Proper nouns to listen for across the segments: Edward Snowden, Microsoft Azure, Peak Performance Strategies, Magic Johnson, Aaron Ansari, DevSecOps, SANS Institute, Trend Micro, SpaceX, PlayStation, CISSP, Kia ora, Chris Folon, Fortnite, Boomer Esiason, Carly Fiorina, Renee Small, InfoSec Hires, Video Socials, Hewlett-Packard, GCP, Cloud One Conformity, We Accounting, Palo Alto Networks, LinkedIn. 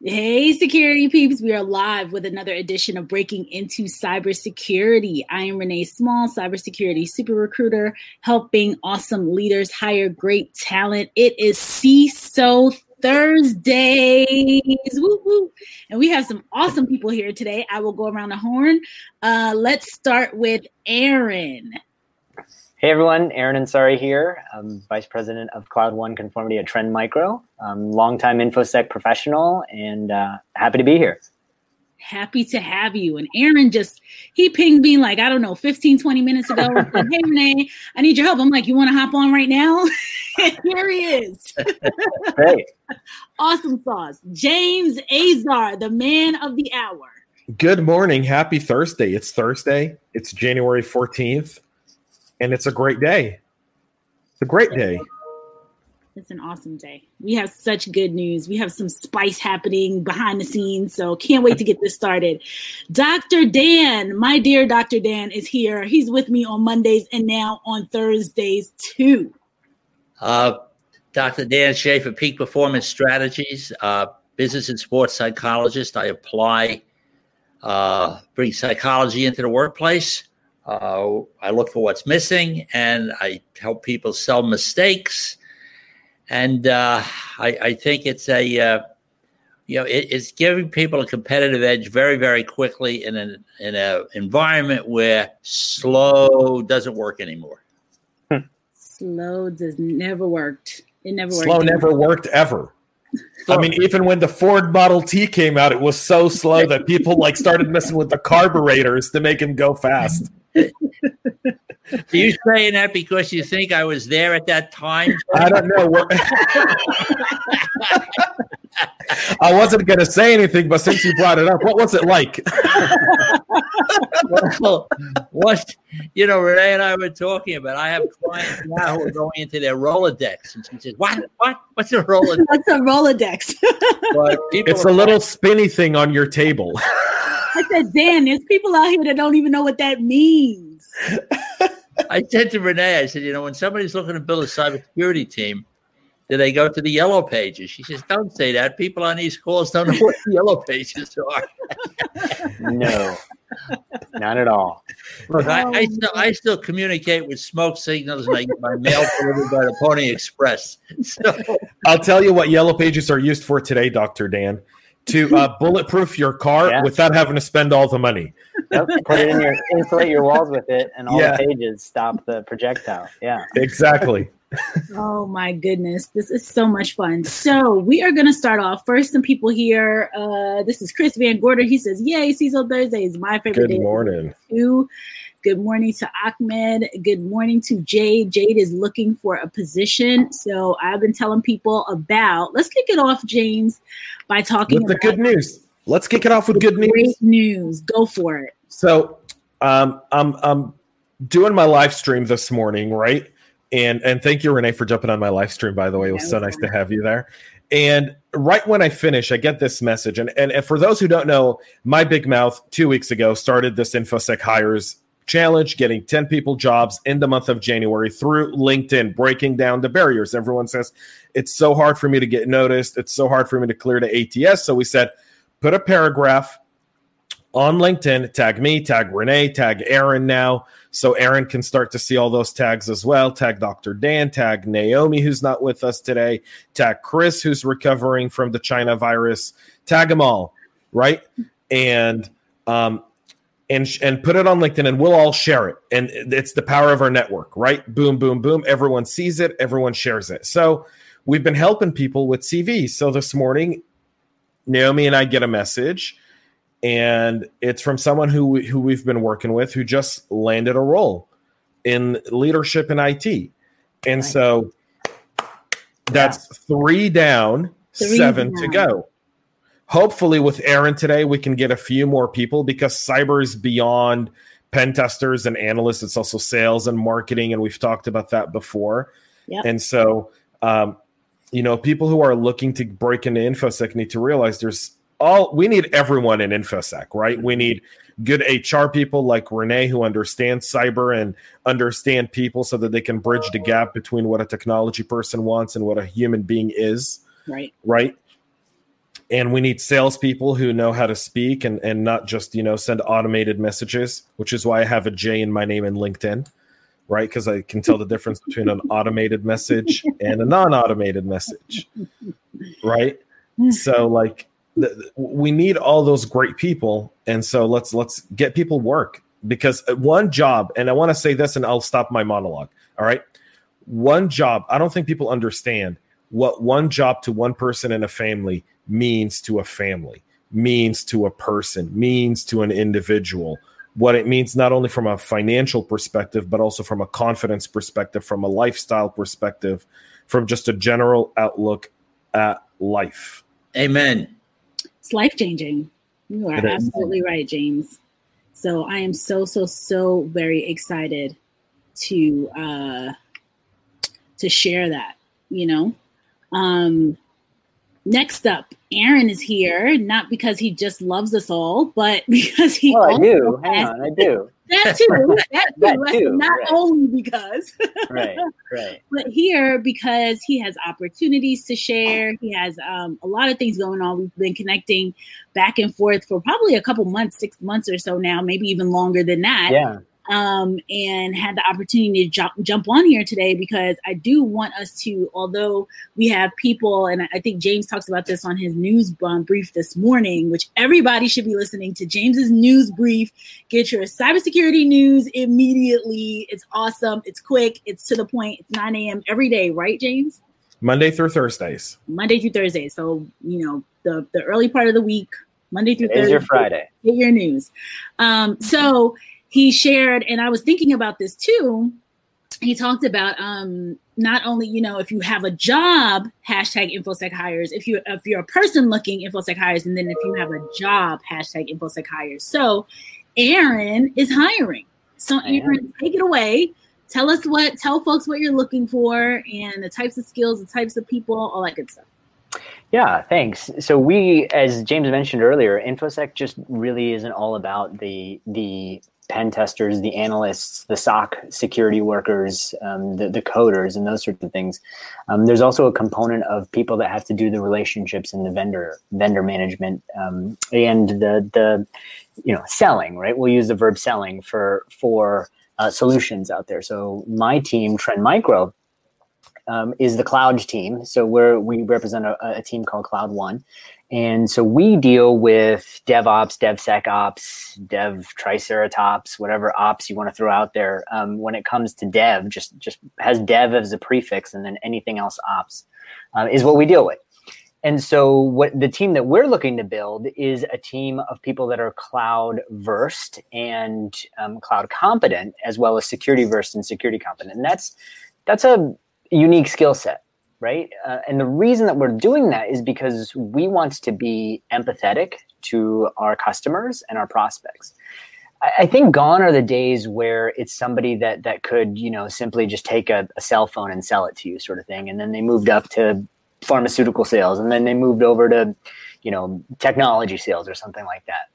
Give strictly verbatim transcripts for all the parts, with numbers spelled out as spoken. Hey, security peeps. We are live with another edition of Breaking into Cybersecurity. I am Renee Small, cybersecurity super recruiter, helping awesome leaders hire great talent. It is C I S O Thursdays. Woo, woo. And we have some awesome people here today. I will go around the horn. Uh, let's start with Aaron. Hey everyone, Aaron Ansari here, I'm Vice President of Cloud One Conformity at Trend Micro. I'm longtime InfoSec professional and uh, happy to be here. Happy to have you. And Aaron just, he pinged me like, I don't know, fifteen, twenty minutes ago. He said, hey Renee, I need your help. I'm like, you want to hop on right now? Here he is. Great. Awesome sauce. James Azar, the man of the hour. Good morning. Happy Thursday. It's Thursday. It's January fourteenth. And it's a great day. It's a great day. It's an awesome day. We have such good news. We have some spice happening behind the scenes. So can't wait to get this started. Doctor Dan, my dear Doctor Dan is here. He's with me on Mondays and now on Thursdays too. Uh, Doctor Dan Schaefer, Peak Performance Strategies, uh, business and sports psychologist. I apply, uh, bring psychology into the workplace. Uh, I look for what's missing, and I help people sell mistakes. And uh, I, I think it's a, uh, you know, it, it's giving people a competitive edge very, very quickly in an in a environment where slow doesn't work anymore. Hmm. Slow does never worked. It never worked. Slow never worked ever. I mean, even when the Ford Model T came out, it was so slow that people like started messing with the carburetors to make them go fast. Are you saying that because you think I was there at that time? I don't know. I wasn't going to say anything, but since you brought it up, what was it like? Well, what, you know, Renee and I were talking about, I have clients now who are going into their Rolodex. And she says, what, what, what's a Rolodex? What's a Rolodex? But it's a little like, spinny thing on your table. I said, Dan, there's people out here that don't even know what that means. I said to Renee, I said, you know, when somebody's looking to build a cybersecurity team, do they go to the yellow pages? She says, don't say that. People on these calls don't know what the yellow pages are. No, not at all. Look, I, I, still, I still communicate with smoke signals and I get my mail delivered by the Pony Express. So. I'll tell you what yellow pages are used for today, Doctor Dan. To uh, bulletproof your car yeah. without having to spend all the money. Yep. Put it in your, insulate your walls with it, and all yeah. the pages stop the projectile. Yeah, exactly. Oh my goodness, this is so much fun. So we are going to start off first. Some people here. Uh, this is Chris Van Gorder. He says, "Yay, C I S O Thursday is my favorite." Good morning. Too. Good morning to Ahmed. Good morning to Jade. Jade is looking for a position. So I've been telling people about, let's kick it off, James, by talking with about the good news. Let's kick it off with good news. Great news. Go for it. So um, I'm, I'm doing my live stream this morning, right? And and thank you, Renee, for jumping on my live stream, by the way. It was so nice to have you there. And right when I finish, I get this message. And, and, and for those who don't know, my big mouth two weeks ago started this InfoSec Hires challenge, getting ten people jobs in the month of January through LinkedIn, breaking down the barriers. Everyone says, it's so hard for me to get noticed. It's so hard for me to clear to A T S. So we said, put a paragraph on LinkedIn, tag me, tag Renee, tag Aaron now. So Aaron can start to see all those tags as well. Tag Doctor Dan, tag Naomi, who's not with us today, tag Chris, who's recovering from the China virus, tag them all, right? And, um, And and put it on LinkedIn, and we'll all share it. And it's the power of our network, right? Boom, boom, boom. Everyone sees it. Everyone shares it. So we've been helping people with C Vs. So this morning, Naomi and I get a message, and it's from someone who we, who we've been working with who just landed a role in leadership in I T. And so that's three down, three seven down. to go. Hopefully with Aaron today, we can get a few more people because cyber is beyond pen testers and analysts. It's also sales and marketing, and we've talked about that before. Yep. And so, um, you know, people who are looking to break into InfoSec need to realize there's all – we need everyone in InfoSec, right? We need good H R people like Renee who understand cyber and understand people so that they can bridge the gap between what a technology person wants and what a human being is. Right. Right. And we need salespeople who know how to speak and, and not just, you know, send automated messages, which is why I have a J in my name in LinkedIn, right? Because I can tell the difference between an automated message and a non-automated message, right? So, like, th- we need all those great people. And so let's let's get people work. Because one job, and I want to say this and I'll stop my monologue, all right? One job, I don't think people understand what one job to one person in a family means to a family, means to a person, means to an individual, what it means not only from a financial perspective, but also from a confidence perspective, from a lifestyle perspective, from just a general outlook at life. Amen. It's life-changing. You are absolutely right, James. So I am so, so, so very excited to uh, to share that, you know. Um, next up, Aaron is here, not because he just loves us all, but because he well, also I do. Hang on, I do. That too. That too. that too not right. only because. right, right. But here because he has opportunities to share. He has um, a lot of things going on. We've been connecting back and forth for probably a couple months, six months or so now, maybe even longer than that. Yeah. Um, and had the opportunity to jump, jump on here today because I do want us to, although we have people, and I think James talks about this on his news brief this morning, which everybody should be listening to James's news brief. Get your cybersecurity news immediately. It's awesome. It's quick. It's to the point. It's nine a.m. every day, right, James? Monday through Thursdays. Monday through Thursdays. So, you know, the, the early part of the week, Monday through Thursday. Today's your Friday. Get your news. Um, so... He shared, and I was thinking about this too. He talked about um, not only, you know, if you have a job, hashtag InfoSec Hires. If you if you're a person looking, InfoSec Hires, and then if you have a job, hashtag InfoSec Hires. So, Aaron is hiring. So, Aaron, take it away. Tell us what. Tell folks what you're looking for, and the types of skills, the types of people, all that good stuff. Yeah, thanks. So we, as James mentioned earlier, InfoSec just really isn't all about the the pen testers, the analysts, the S O C security workers, um, the, the coders, and those sorts of things. Um, there's also a component of people that have to do the relationships and the vendor vendor management um, and the the you know selling. Right, we'll use the verb selling for for uh, solutions out there. So my team, Trend Micro, um, is the cloud team. So we're we represent a, a team called Cloud One. And so we deal with DevOps, DevSecOps, Dev Triceratops, whatever ops you want to throw out there. Um, when it comes to Dev, just just has Dev as a prefix, and then anything else Ops uh, is what we deal with. And so what the team that we're looking to build is a team of people that are cloud versed and um, cloud competent, as well as security versed and security competent. And that's that's a unique skill set. Right. Uh, and the reason that we're doing that is because we want to be empathetic to our customers and our prospects. I, I think gone are the days where it's somebody that that could, you know, simply just take a, a cell phone and sell it to you sort of thing. And then they moved up to pharmaceutical sales, and then they moved over to, you know, technology sales or something like that.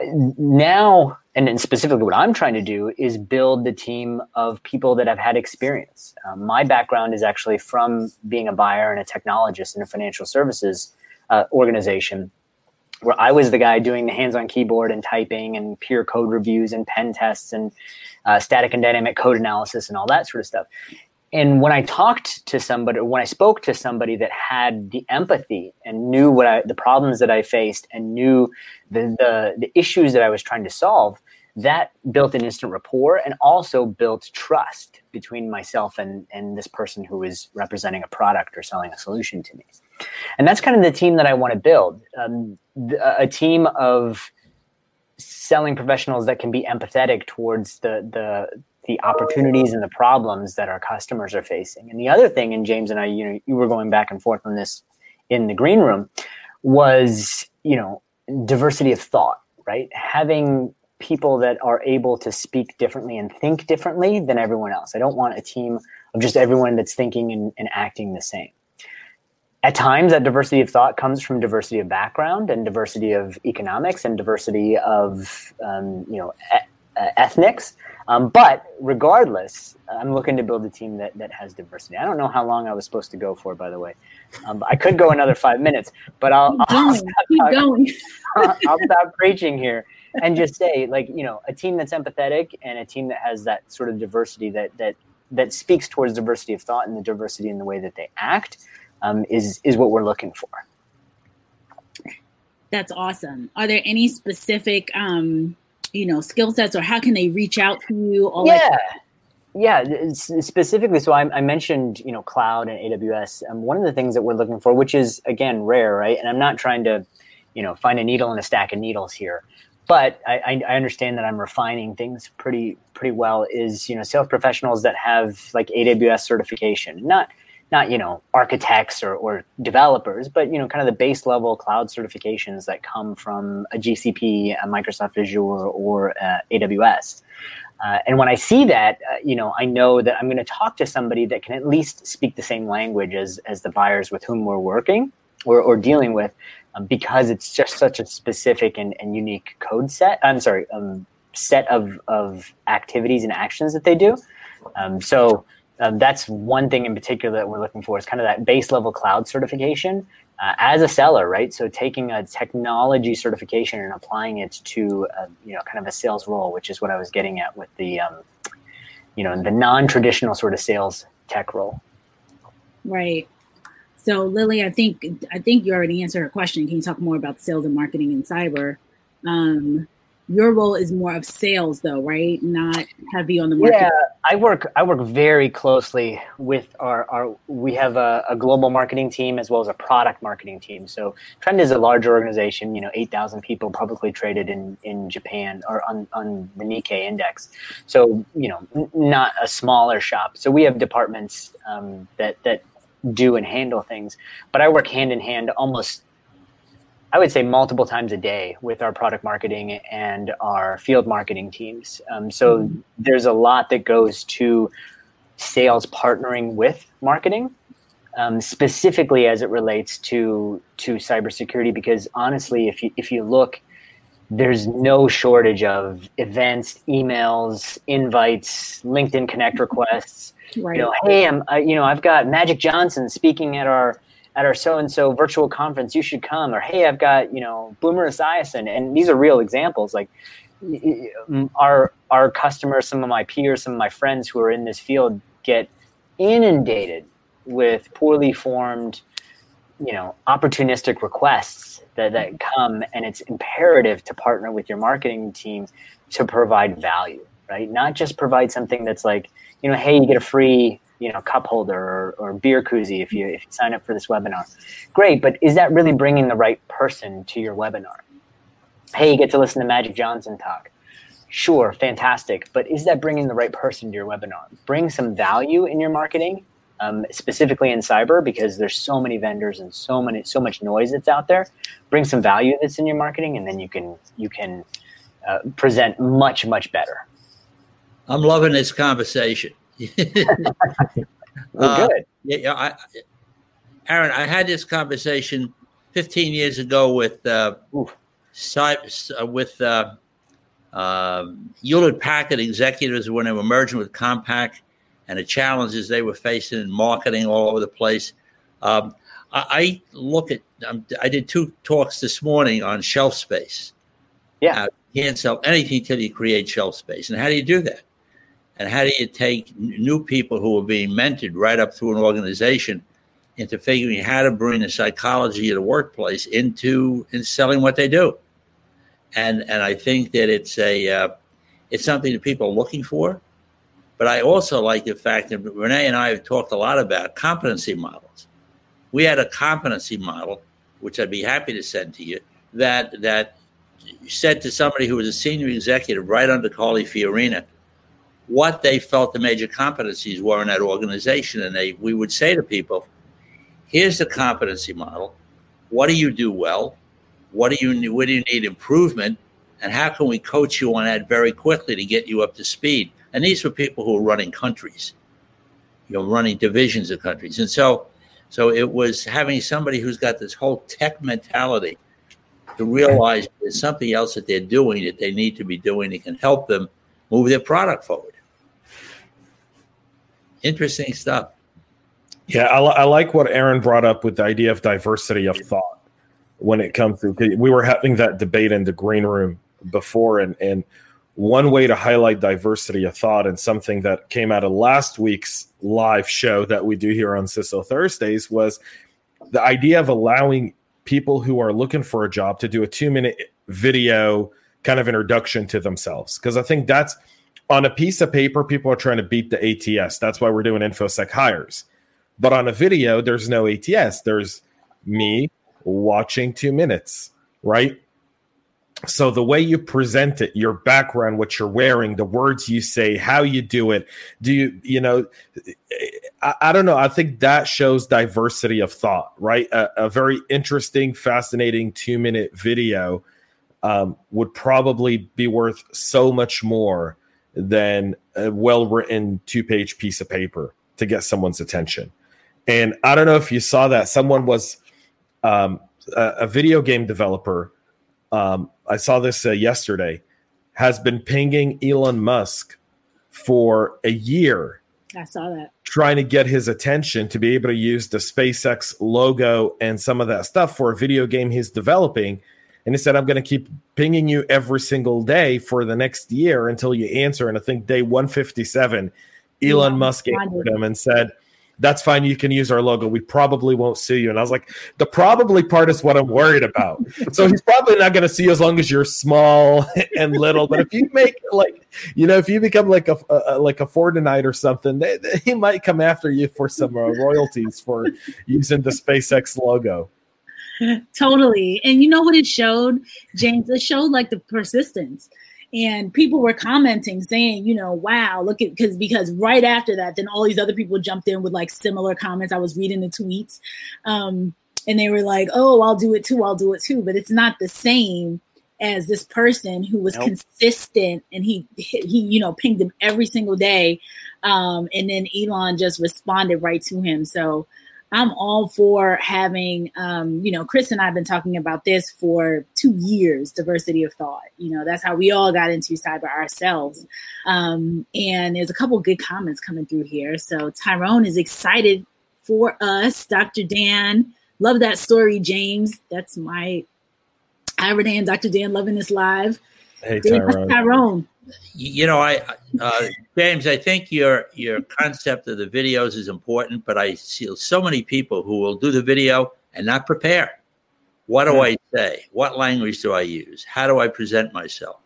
Now, and, and specifically what I'm trying to do is build the team of people that have had experience. Um, my background is actually from being a buyer and a technologist in a financial services uh, organization, where I was the guy doing the hands-on keyboard and typing and peer code reviews and pen tests and uh, static and dynamic code analysis and all that sort of stuff. And when I talked to somebody, when I spoke to somebody that had the empathy and knew what I, the problems that I faced and knew the, the the issues that I was trying to solve, that built an instant rapport and also built trust between myself and, and this person who is representing a product or selling a solution to me. And that's kind of the team that I want to build, um, a team of selling professionals that can be empathetic towards the the the opportunities and the problems that our customers are facing. And the other thing, and James and I, you know, you were going back and forth on this in the green room, was, you know, diversity of thought, right? Having people that are able to speak differently and think differently than everyone else. I don't want a team of just everyone that's thinking and, and acting the same. At times, that diversity of thought comes from diversity of background and diversity of economics and diversity of, um, you know, e- uh, ethnics. Um, but regardless, I'm looking to build a team that, that has diversity. I don't know how long I was supposed to go for, by the way. Um, but I could go another five minutes, but I'll, Keep I'll, going. Stop, Keep I'll, going. I'll, I'll stop preaching here and just say, like, you know, a team that's empathetic and a team that has that sort of diversity that that that speaks towards diversity of thought and the diversity in the way that they act um, is is what we're looking for. That's awesome. Are there any specific, um, you know, skill sets, or how can they reach out to you? All yeah. Like yeah. Specifically. So I, I mentioned, you know, cloud and A W S. Um, one of the things that we're looking for, which is, again, rare, right? And I'm not trying to, you know, find a needle in a stack of needles here, but I, I understand that I'm refining things pretty, pretty well is, you know, sales professionals that have like A W S certification, not, not, you know, architects or, or developers, but, you know, kind of the base level cloud certifications that come from a G C P, a Microsoft Azure, or uh, A W S. Uh, and when I see that, uh, you know, I know that I'm going to talk to somebody that can at least speak the same language as, as the buyers with whom we're working or, or dealing with, um, because it's just such a specific and, and unique code set. I'm sorry, um, set of, of activities and actions that they do. Um, so... Um, that's one thing in particular that we're looking for is kind of that base level cloud certification uh, as a seller, right? So taking a technology certification and applying it to, uh, you know, kind of a sales role, which is what I was getting at with the, um, you know, the non-traditional sort of sales tech role. Right. So Lily, I think, I think you already answered her question. Can you talk more about sales and marketing and cyber? Um, Your role is more of sales, though, right? Not heavy on the market. Yeah, I work. I work very closely with our. our we have a, a global marketing team as well as a product marketing team. So Trend is a large organization. You know, eight thousand people, publicly traded in, in Japan or on, on the Nikkei index. So you know, n- not a smaller shop. So we have departments um, that that do and handle things. But I work hand in hand almost. I would say multiple times a day with our product marketing and our field marketing teams. Um, so mm-hmm. there's a lot that goes to sales partnering with marketing, um, specifically as it relates to to cybersecurity. Because honestly, if you if you look, there's no shortage of events, emails, invites, LinkedIn Connect requests. Right. You know, hey, I'm uh, you know I've got Magic Johnson speaking at our. at our so-and-so virtual conference, you should come, or, hey, I've got, you know, Boomer Esiason. And these are real examples. Like our, our customers, some of my peers, some of my friends who are in this field get inundated with poorly formed, you know, opportunistic requests that, that come. And it's imperative to partner with your marketing team to provide value, right? Not just provide something that's like, you know, hey, you get a free you know, cup holder or, or beer koozie if you if you sign up for this webinar. Great, but is that really bringing the right person to your webinar? Hey, you get to listen to Magic Johnson talk. Sure, fantastic, but is that bringing the right person to your webinar? Bring some value in your marketing, um, specifically in cyber, because there's so many vendors and so many so much noise that's out there. Bring some value that's in your marketing, and then you can you can uh, present much, much better. I'm loving this conversation. uh, good. Yeah, I, Aaron, I had this conversation fifteen years ago with uh, cyber, uh, with uh, uh, Hewlett-Packard executives when they were merging with Compaq and the challenges they were facing in marketing all over the place. Um, I, I look at um, I did two talks this morning on shelf space. Yeah, uh, you can't sell anything till you create shelf space, and how do you do that? And how do you take new people who are being mentored right up through an organization into figuring how to bring the psychology of the workplace into in selling what they do? And and I think that it's a uh, it's something that people are looking for. But I also like the fact that Renee and I have talked a lot about competency models. We had a competency model, which I'd be happy to send to you, that that said to somebody who was a senior executive right under Carly Fiorina, what they felt the major competencies were in that organization. And they we would say to people, here's the competency model. What do you do well? What do you where do you need improvement? And how can we coach you on that very quickly to get you up to speed? And these were people who were running countries, you know, running divisions of countries. And so so it was having somebody who's got this whole tech mentality to realize there's something else that they're doing that they need to be doing that can help them move their product forward. Interesting stuff. Yeah, I, I like what Aaron brought up with the idea of diversity of thought when it comes to, we were having that debate in the green room before, and, and one way to highlight diversity of thought, and something that came out of last week's live show that we do here on CISO Thursdays, was the idea of allowing people who are looking for a job to do a two-minute video kind of introduction to themselves. Because I think that's, on a piece of paper, people are trying to beat the A T S. That's why we're doing InfoSec Hires. But on a video, there's no A T S. There's me watching two minutes, right? So the way you present it, your background, what you're wearing, the words you say, how you do it, do you, you know, I, I don't know. I think that shows diversity of thought, right? A, a very interesting, fascinating two-minute video um, would probably be worth so much more than a well-written two-page piece of paper to get someone's attention. And I don't know if you saw that. Someone was um, a, a video game developer. Um, I saw this uh, yesterday, has been pinging Elon Musk for a year. I saw that. Trying to get his attention to be able to use the SpaceX logo and some of that stuff for a video game he's developing. And he said, I'm going to keep pinging you every single day for the next year until you answer. And I think day one fifty-seven, Elon yeah, Musk answered him and said, that's fine. You can use our logo. We probably won't sue you. And I was like, the probably part is what I'm worried about. So he's probably not going to sue you as long as you're small and little. But if you make like, you know, if you become like a, a like a Fortnite or something, they, they, he might come after you for some uh, royalties for using the SpaceX logo. Totally. And you know what it showed, James? It showed like the persistence. And people were commenting saying, you know, wow, look at, because because right after that, then all these other people jumped in with like similar comments. I was reading the tweets um, and they were like, oh, I'll do it too. I'll do it too. But it's not the same as this person who was nope. consistent and he, he, you know, pinged him every single day. Um, and then Elon just responded right to him. So I'm all for having, um, you know, Chris and I have been talking about this for two years, diversity of thought. You know, that's how we all got into cyber ourselves. Um, and there's a couple of good comments coming through here. So Tyrone is excited for us. Doctor Dan, love that story, James. That's my Ira Dan, Doctor Dan, loving this live. Hey, Tyrone. Tyrone. You know, I uh, James, I think your your concept of the videos is important, but I see so many people who will do the video and not prepare. What do hmm. I say? What language do I use? How do I present myself?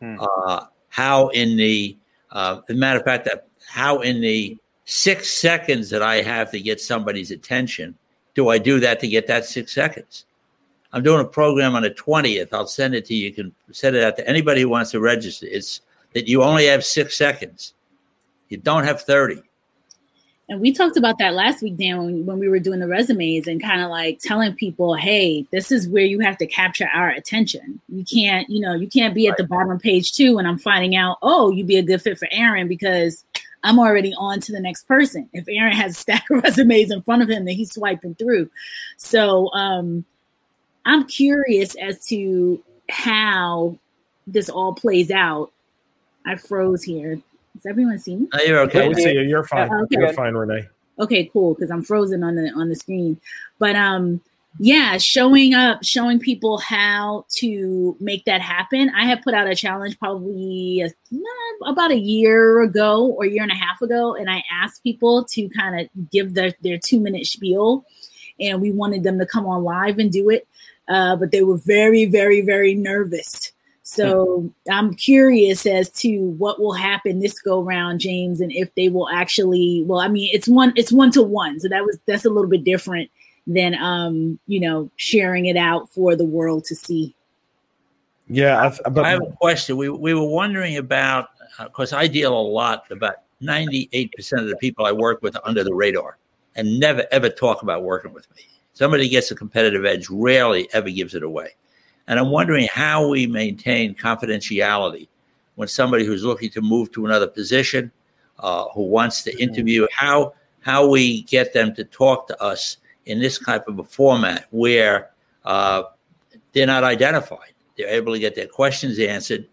Hmm. Uh, how in the, uh, as a matter of fact, that how in the six seconds that I have to get somebody's attention, do I do that to get that six seconds? I'm doing a program on the twentieth. I'll send it to you. You can send it out to anybody who wants to register. It's that you only have six seconds. You don't have thirty. And we talked about that last week, Dan, when we were doing the resumes and kind of like telling people, hey, this is where you have to capture our attention. You can't, you know, you can't be at right. the bottom of page two and I'm finding out, oh, you'd be a good fit for Aaron because I'm already on to the next person. If Aaron has a stack of resumes in front of him that he's swiping through. So, um, I'm curious as to how this all plays out. I froze here. Does everyone see me? Oh, you're okay. okay. You. You're fine. Uh, okay. You're fine, Renee. Okay, cool. Because I'm frozen on the on the screen. But um, yeah, showing up, showing people how to make that happen. I had put out a challenge probably a, about a year ago or a year and a half ago, and I asked people to kind of give their, their two minute spiel, and we wanted them to come on live and do it. Uh, but they were very, very, very nervous. So I'm curious as to what will happen this go round, James, and if they will actually. Well, I mean, it's one, it's one to one, so that was that's a little bit different than um, you know, sharing it out for the world to see. Yeah, I've, but- I have a question. We we were wondering about, of course, I deal a lot about ninety-eight percent of the people I work with are under the radar and never ever talk about working with me. Somebody gets a competitive edge, rarely ever gives it away. And I'm wondering how we maintain confidentiality when somebody who's looking to move to another position, uh, who wants to interview, how how we get them to talk to us in this type of a format where uh, they're not identified. They're able to get their questions answered.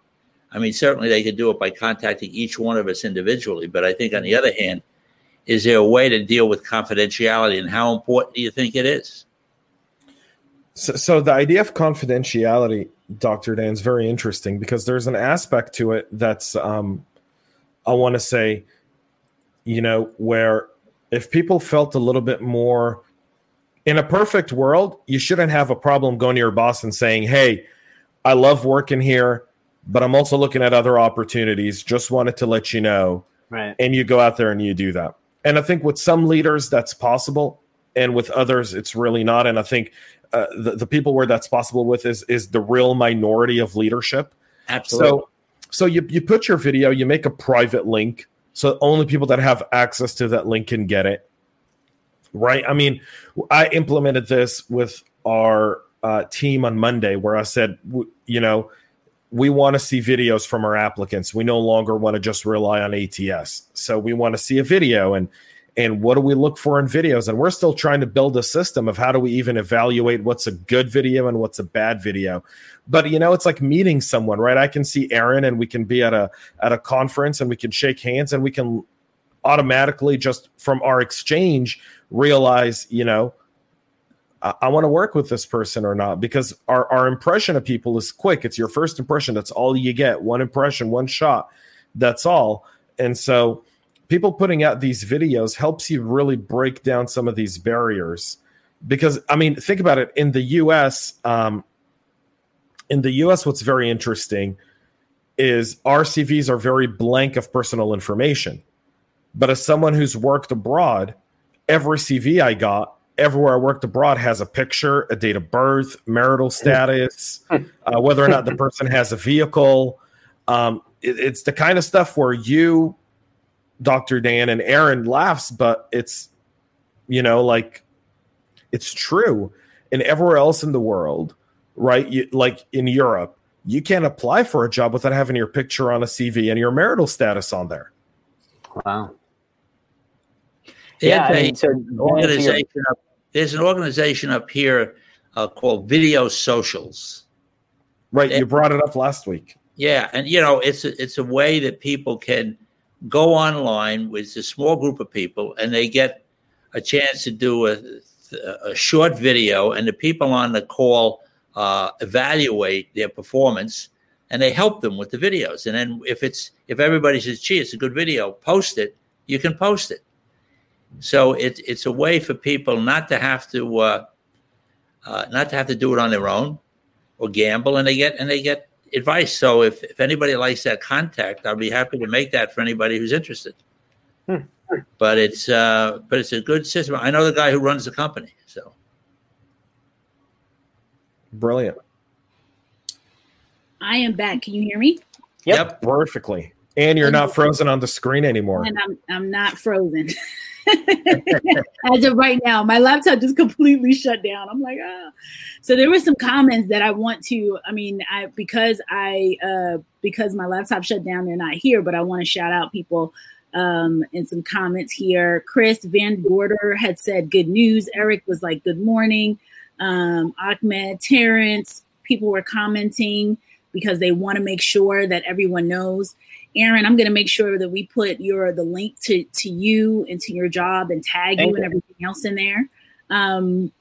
I mean, certainly they could do it by contacting each one of us individually. But I think, on the other hand, is there a way to deal with confidentiality, and how important do you think it is? So, so the idea of confidentiality, Doctor Dan, is very interesting, because there's an aspect to it that's, um, I want to say, you know, where if people felt a little bit more, in a perfect world, you shouldn't have a problem going to your boss and saying, hey, I love working here, but I'm also looking at other opportunities. Just wanted to let you know. Right. And you go out there and you do that. And I think with some leaders that's possible, and with others it's really not. And I think uh, the, the people where that's possible with is is the real minority of leadership. Absolutely. So, so you, you put your video, you make a private link, so only people that have access to that link can get it. Right. I mean, I implemented this with our uh, team on Monday, where I said, w- you know, we want to see videos from our applicants. We no longer want to just rely on A T S. So we want to see a video. And and what do we look for in videos? And we're still trying to build a system of how do we even evaluate what's a good video and what's a bad video. But, you know, it's like meeting someone, right? I can see Aaron, and we can be at a at a conference, and we can shake hands, and we can automatically, just from our exchange, realize, you know, I, I want to work with this person or not, because our, our impression of people is quick. It's your first impression. That's all you get. One impression, one shot. That's all. And so people putting out these videos helps you really break down some of these barriers, because, I mean, think about it. In the U S, um, in the U S, what's very interesting is our C Vs are very blank of personal information. But as someone who's worked abroad, every C V I got, everywhere I worked abroad, has a picture, a date of birth, marital status, uh, whether or not the person has a vehicle. Um, it, it's the kind of stuff where you, Doctor Dan, and Aaron laughs, but it's, you know, like, it's true. And everywhere else in the world, right, you, like in Europe, you can't apply for a job without having your picture on a C V and your marital status on there. Wow. Yeah, I mean, so organization up, there's an organization up here uh, called Video Socials. Right, and you brought it up last week. Yeah, and you know, it's a, it's a way that people can go online with a small group of people, and they get a chance to do a, a short video, and the people on the call uh, evaluate their performance, and they help them with the videos. And then if it's if everybody says, gee, it's a good video, post it, you can post it. So it's it's a way for people not to have to uh, uh, not to have to do it on their own or gamble, and they get and they get advice. So if, if anybody likes that contact, I'll be happy to make that for anybody who's interested. Hmm. But it's uh, but it's a good system. I know the guy who runs the company. So brilliant. I am back. Can you hear me? Yep, yep, perfectly. And you're not frozen on the screen anymore. And I'm I'm not frozen. As of right now, my laptop just completely shut down. I'm like, ah. So there were some comments that I want to, I mean, I because I uh, because my laptop shut down, they're not here, but I want to shout out people um, in some comments here. Chris Van Gorder had said good news. Eric was like, good morning. Um, Ahmed, Terrence, people were commenting because they want to make sure that everyone knows. Aaron, I'm going to make sure that we put your the link to, to you and to your job and tag you, you and everything else in there. Um,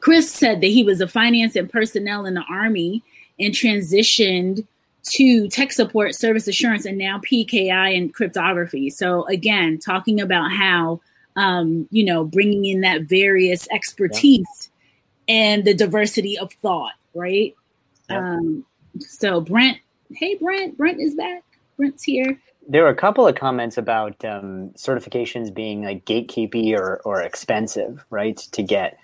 Chris said that he was a finance and personnel in the Army and transitioned to tech support, service assurance, and now P K I and cryptography. So again, talking about how, um, you know, bringing in that various expertise yeah. and the diversity of thought, right? Yeah. Um, so Brent, hey, Brent, Brent is back. Brent's here. There were a couple of comments about um, certifications being like gatekeepy or, or expensive, right, to get.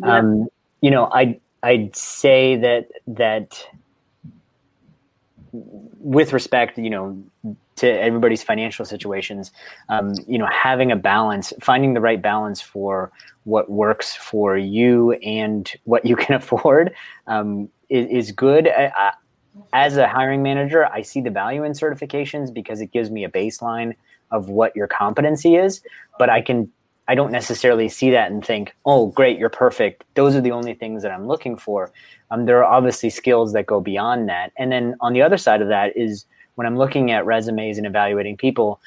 Yeah. Um, you know, I'd, I'd say that that with respect, you know, to everybody's financial situations, um, you know, having a balance, finding the right balance for what works for you and what you can afford um, is, is good. I, I, As a hiring manager, I see the value in certifications because it gives me a baseline of what your competency is, but I can I don't necessarily see that and think, oh, great, you're perfect. Those are the only things that I'm looking for. Um, there are obviously skills that go beyond that. And then on the other side of that is when I'm looking at resumes and evaluating people,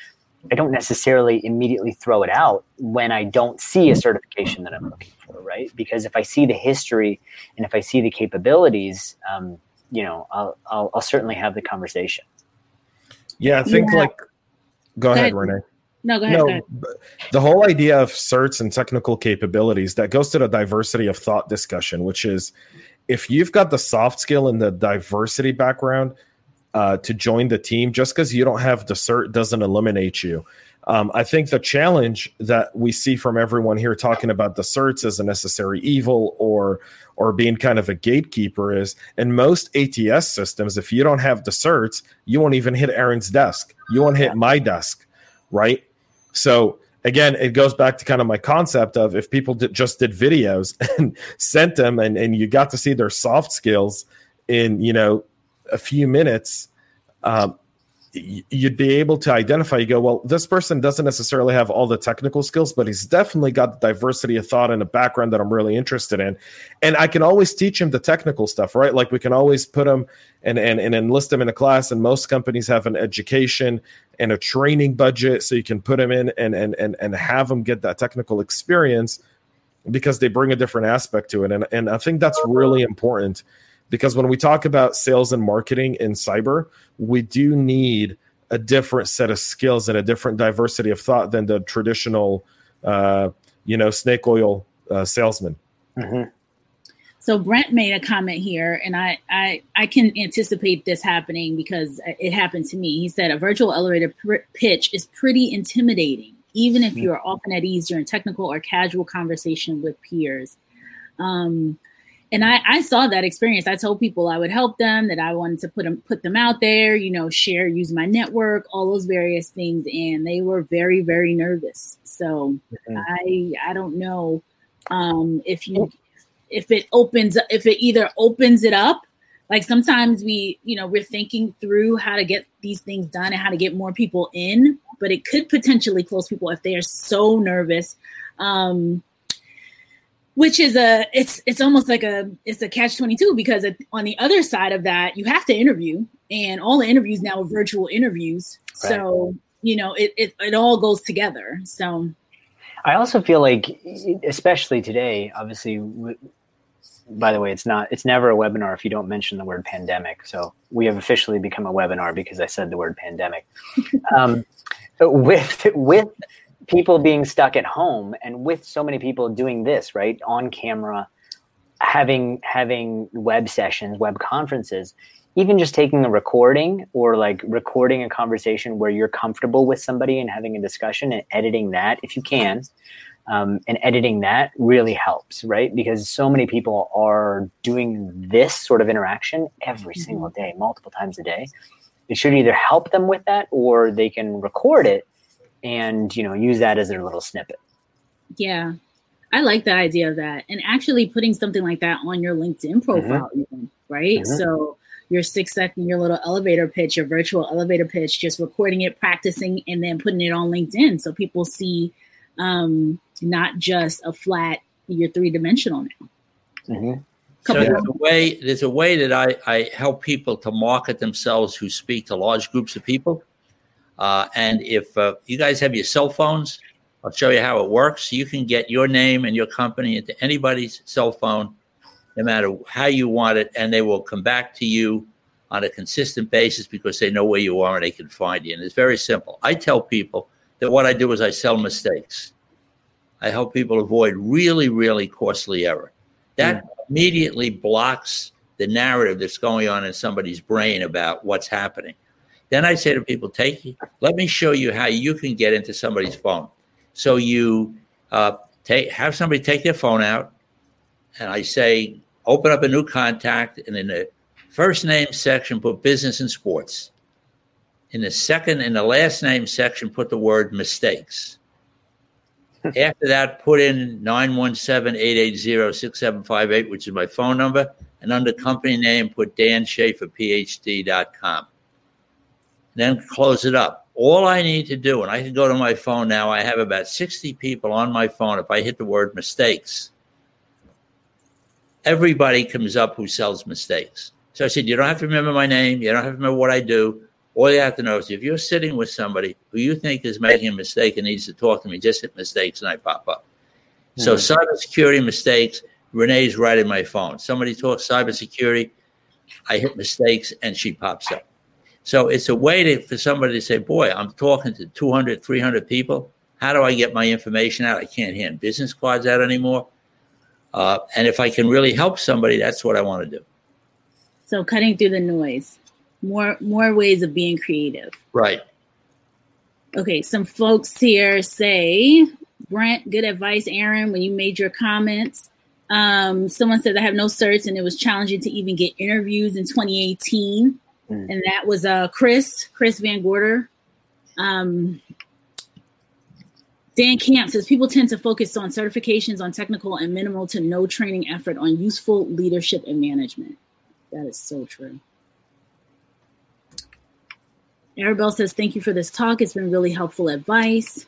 I don't necessarily immediately throw it out when I don't see a certification that I'm looking for, right? Because if I see the history and if I see the capabilities, um, you know, I'll, I'll, I'll certainly have the conversation. Yeah, I think yeah. like, go, go ahead, ahead, Renee. No, go ahead, no, go ahead. The whole idea of certs and technical capabilities, that goes to the diversity of thought discussion, which is if you've got the soft skill and the diversity background uh, to join the team, just because you don't have the cert doesn't eliminate you. Um, I think the challenge that we see from everyone here talking about the certs as a necessary evil or or being kind of a gatekeeper is in most A T S systems, if you don't have the certs, you won't even hit Aaron's desk. You won't hit my desk, right? So again, it goes back to kind of my concept of if people did, just did videos and sent them and, and you got to see their soft skills in, you know, a few minutes, um, you'd be able to identify, you go, well, this person doesn't necessarily have all the technical skills, but he's definitely got the diversity of thought and a background that I'm really interested in. And I can always teach him the technical stuff, right? Like we can always put him and, and, and enlist him in a class. And most companies have an education and a training budget. So you can put him in and, and, and, and have him get that technical experience because they bring a different aspect to it. And, and I think that's really important. Because when we talk about sales and marketing in cyber, we do need a different set of skills and a different diversity of thought than the traditional, uh, you know, snake oil uh, salesman. Mm-hmm. So Brent made a comment here, and I, I I can anticipate this happening because it happened to me. He said a virtual elevator pr- pitch is pretty intimidating, even if you are often at ease during technical or casual conversation with peers. Um And I, I saw that experience. I told people I would help them, that I wanted to put them, put them out there, you know, share, use my network, all those various things. And they were very, very nervous. So mm-hmm. I I don't know um, if you if it opens if it either opens it up. Like sometimes we, you know, we're thinking through how to get these things done and how to get more people in. But it could potentially close people if they are so nervous. Um Which is a, it's it's almost like a, it's a catch twenty-two because on the other side of that, you have to interview and all the interviews now are virtual interviews. Right. So, you know, it, it, it all goes together. So I also feel like, especially today, obviously, w- by the way, it's not, it's never a webinar if you don't mention the word pandemic. So we have officially become a webinar because I said the word pandemic. um, with, with, people being stuck at home and with so many people doing this, right, on camera, having having web sessions, web conferences, even just taking a recording or like recording a conversation where you're comfortable with somebody and having a discussion and editing that, if you can, um, and editing that really helps, right? Because so many people are doing this sort of interaction every mm-hmm. single day, multiple times a day. It should either help them with that or they can record it and, you know, use that as their little snippet. Yeah. I like the idea of that. And actually putting something like that on your LinkedIn profile, mm-hmm. even, right? Mm-hmm. So your six second, your little elevator pitch, your virtual elevator pitch, just recording it, practicing, and then putting it on LinkedIn. So people see um, not just a flat, you're three dimensional now. Mm-hmm. So there's a way, there's a way that I, I help people to market themselves who speak to large groups of people. Uh, and if uh, you guys have your cell phones, I'll show you how it works. You can get your name and your company into anybody's cell phone, no matter how you want it, and they will come back to you on a consistent basis because they know where you are and they can find you. And it's very simple. I tell people that what I do is I sell mistakes. I help people avoid really, really costly error. That yeah. immediately blocks the narrative that's going on in somebody's brain about what's happening. Then I say to people, take, let me show you how you can get into somebody's phone. So you uh, take, have somebody take their phone out, and I say, open up a new contact, and in the first name section, put business and sports. In the second and the last name section, put the word mistakes. After that, put in nine one seven, eight eight zero, six seven five eight, which is my phone number, and under company name, put Dan Schaefer, P H D dot com. Then close it up. All I need to do, and I can go to my phone now, I have about sixty people on my phone. If I hit the word mistakes, everybody comes up who sells mistakes. So I said, you don't have to remember my name. You don't have to remember what I do. All you have to know is if you're sitting with somebody who you think is making a mistake and needs to talk to me, just hit mistakes and I pop up. Mm-hmm. So cybersecurity mistakes, Renee's right in my phone. Somebody talks cybersecurity, I hit mistakes and she pops up. So it's a way to, for somebody to say, boy, I'm talking to two hundred, three hundred people. How do I get my information out? I can't hand business cards out anymore. Uh, and if I can really help somebody, that's what I want to do. So cutting through the noise, more more ways of being creative. Right. Okay, some folks here say, Brent, good advice, Aaron, when you made your comments. Um, someone said I have no certs and it was challenging to even get interviews in twenty eighteen. Mm. And that was uh, Chris, Chris Van Gorder. Um, Dan Camp says people tend to focus on certifications on technical and minimal to no training effort on useful leadership and management. That is so true. Arabelle says, thank you for this talk. It's been really helpful advice.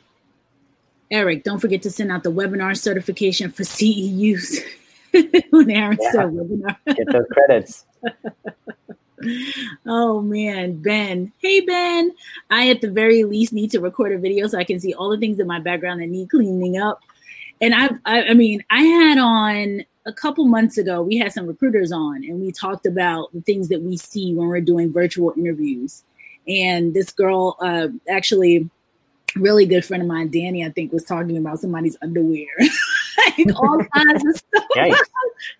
Eric, don't forget to send out the webinar certification for C E Us when Aaron yeah. said webinar. Get those credits. Oh, man, Ben. Hey, Ben. I, at the very least, need to record a video so I can see all the things in my background that need cleaning up. And I've, I I mean, I had on a couple months ago, we had some recruiters on, and we talked about the things that we see when we're doing virtual interviews. And this girl, uh, actually, really good friend of mine, Danny, I think, was talking about somebody's underwear. Like all kinds of stuff. Nice.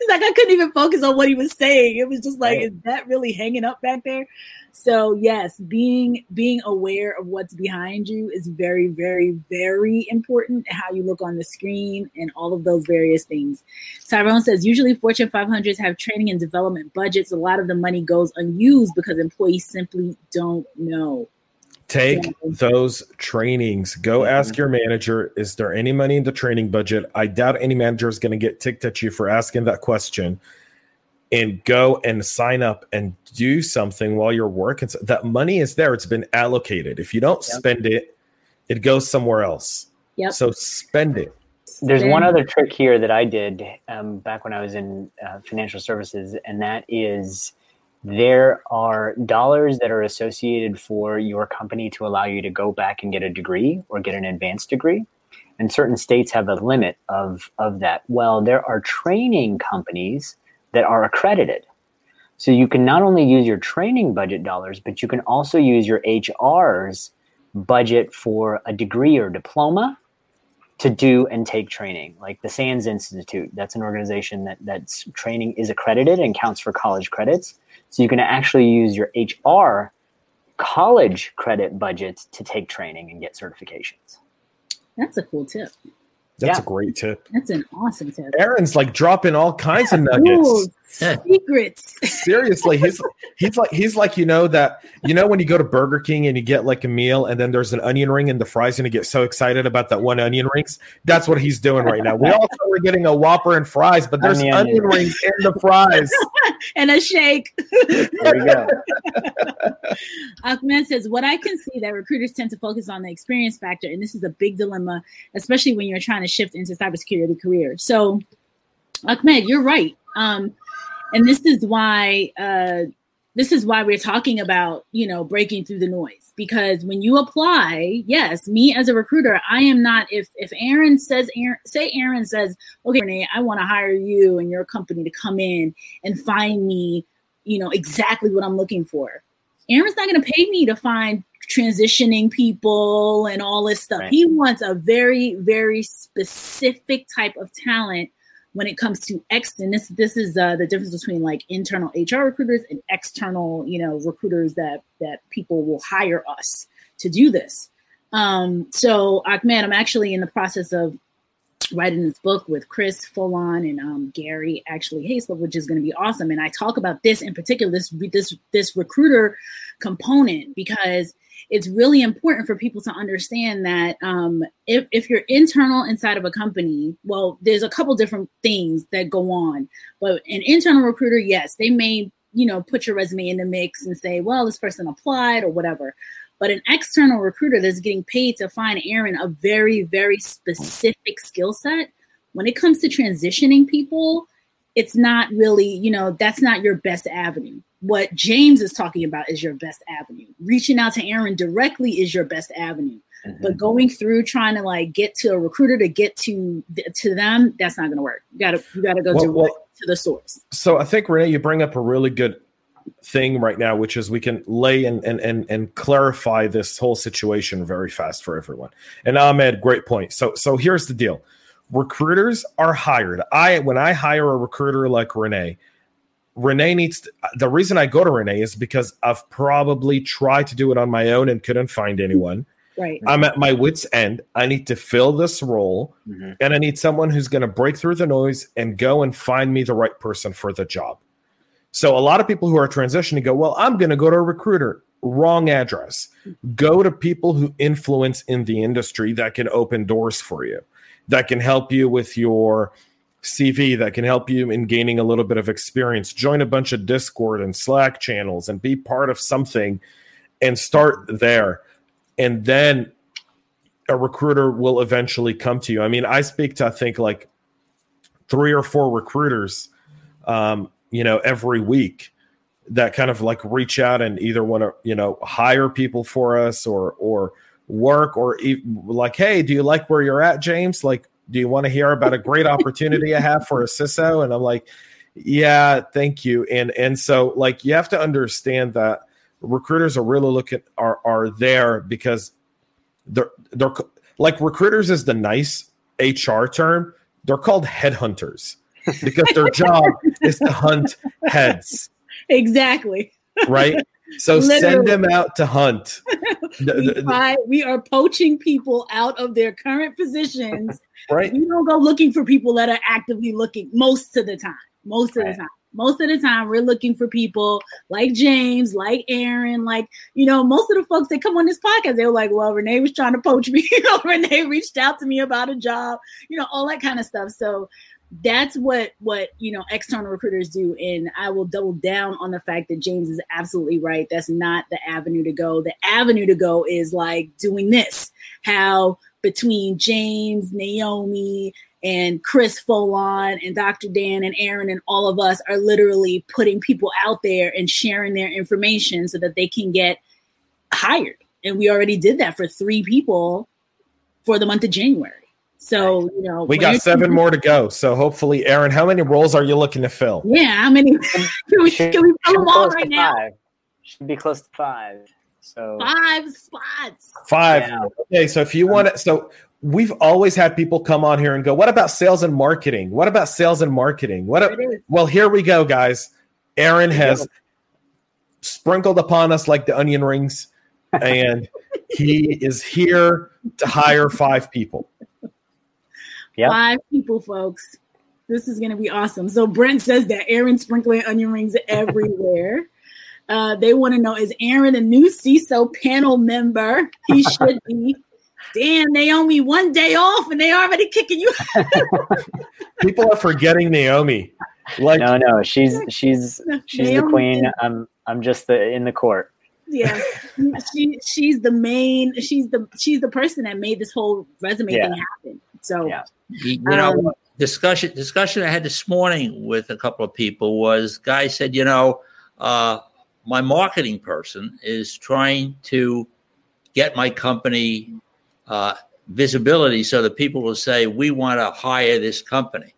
It's like I couldn't even focus on what he was saying. It was just like, right. Is that really hanging up back there? So yes, being being aware of what's behind you is very, very, very important. How you look on the screen and all of those various things. Tyrone says, usually Fortune five hundreds have training and development budgets. A lot of the money goes unused because employees simply don't know. Take those trainings. Go ask your manager, is there any money in the training budget? I doubt any manager is going to get ticked at you for asking that question. And go and sign up and do something while you're working. That money is there. It's been allocated. If you don't yep. spend it, it goes somewhere else. Yep. So spend it. There's one other trick here that I did um, back when I was in uh, financial services, and that is – there are dollars that are associated for your company to allow you to go back and get a degree or get an advanced degree. And certain states have a limit of, of that. Well, there are training companies that are accredited. So you can not only use your training budget dollars, but you can also use your H R's budget for a degree or diploma to do and take training, like the SANS Institute. That's an organization that that's training is accredited and counts for college credits. So you can actually use your H R college credit budget to take training and get certifications. That's a cool tip. That's yeah. a great tip. That's an awesome tip. Aaron's like dropping all kinds yeah, of nuggets. Rules, yeah. Secrets. Seriously, he's he's like he's like you know that you know when you go to Burger King and you get like a meal and then there's an onion ring in the fries and you get so excited about that one onion rings. That's what he's doing right now. We all thought we're getting a Whopper and fries, but there's onion, onion rings in the fries. And a shake. There you go. Ahmed says, what I can see that recruiters tend to focus on the experience factor, and this is a big dilemma, especially when you're trying to shift into cybersecurity career. So, Ahmed, you're right. Um, and this is why uh, this is why we're talking about, you know, breaking through the noise. Because when you apply, yes, me as a recruiter, I am not, if if Aaron says, Aaron, say Aaron says, okay, Renee, I want to hire you and your company to come in and find me, you know, exactly what I'm looking for. Aaron's not going to pay me to find transitioning people and all this stuff. Right. He wants a very, very specific type of talent when it comes to X. And this, this is uh, the difference between like internal H R recruiters and external, you know, recruiters that, that people will hire us to do this. Um, so Ahmed, I'm actually in the process of writing this book with Chris Folon and um, Gary actually Hazel, which is going to be awesome. And I talk about this in particular, this, this, this recruiter component, because it's really important for people to understand that um, if, if you're internal inside of a company, well, there's a couple different things that go on. But an internal recruiter, yes, they may, you know, put your resume in the mix and say, well, this person applied or whatever. But an external recruiter that's getting paid to find Aaron a very, very specific skill set, when it comes to transitioning people, it's not really, you know, that's not your best avenue. what James is talking about is your best avenue. Reaching out to Aaron directly is your best avenue. Mm-hmm. But going through trying to like get to a recruiter to get to to them, that's not going to work. You got to you got to go well, well, to the source. So I think, Renee, you bring up a really good thing right now, which is we can lay and and and, and clarify this whole situation very fast for everyone. And Ahmed, great point. So so here's the deal: recruiters are hired. I when I hire a recruiter like Renee. Renee needs to, the reason I go to Renee is because I've probably tried to do it on my own and couldn't find anyone. Right. I'm at my wit's end. I need to fill this role, mm-hmm. and I need someone who's going to break through the noise and go and find me the right person for the job. So a lot of people who are transitioning go, well, I'm going to go to a recruiter. Wrong address. Go to people who influence in the industry that can open doors for you, that can help you with your C V, that can help you in gaining a little bit of experience. Join a bunch of Discord and Slack channels and be part of something and start there. And then a recruiter will eventually come to you. I mean, I speak to, I think, like three or four recruiters, um, you know, every week that kind of like reach out and either want to, you know, hire people for us or, or work or even like, hey, do you like where you're at, James? Like, do you want to hear about a great opportunity I have for a C I S O? And I'm like, yeah, thank you. And and so like you have to understand that recruiters are really looking are are there because they're they're like recruiters is the nice H R term. They're called headhunters because their job is to hunt heads. Exactly. Right. So literally. Send them out to hunt. we, try, we are poaching people out of their current positions. Right. We don't go looking for people that are actively looking most of the time. Most right. of the time. Most of the time, we're looking for people like James, like Aaron, like, you know, most of the folks that come on this podcast, they were like, well, Renee was trying to poach me. You know, Renee reached out to me about a job, you know, all that kind of stuff. So that's what, what, you know, external recruiters do. And I will double down on the fact that James is absolutely right. That's not the avenue to go. The avenue to go is like doing this, how between James, Naomi, and Chris Folon, and Doctor Dan, and Aaron, and all of us are literally putting people out there and sharing their information so that they can get hired. And we already did that for three people for the month of January. So, you know, we got seven more to go. So hopefully, Aaron, how many roles are you looking to fill? Yeah, how many? Can we, can we fill them all right now? Should be close to five. So five spots. Five. Yeah. Okay, so if you want to, so we've always had people come on here and go, what about sales and marketing? What about sales and marketing? What? A, well, here we go, guys. Aaron has sprinkled upon us like the onion rings, and he is here to hire five people. Yep. Five people, folks. This is going to be awesome. So Brent says that Aaron's sprinkling onion rings everywhere. uh, they want to know, is Aaron a new C I S O panel member? He should be. Damn, Naomi, one day off and they already kicking you. People are forgetting Naomi. Like No, no, she's she's she's Naomi. The queen. I'm I'm just the in the court. Yeah, she she's the main. She's the she's the person that made this whole resume yeah. thing happen. So, yeah. you know, um, discussion discussion I had this morning with a couple of people was guy said, you know, uh, my marketing person is trying to get my company uh, visibility so that people will say we want to hire this company.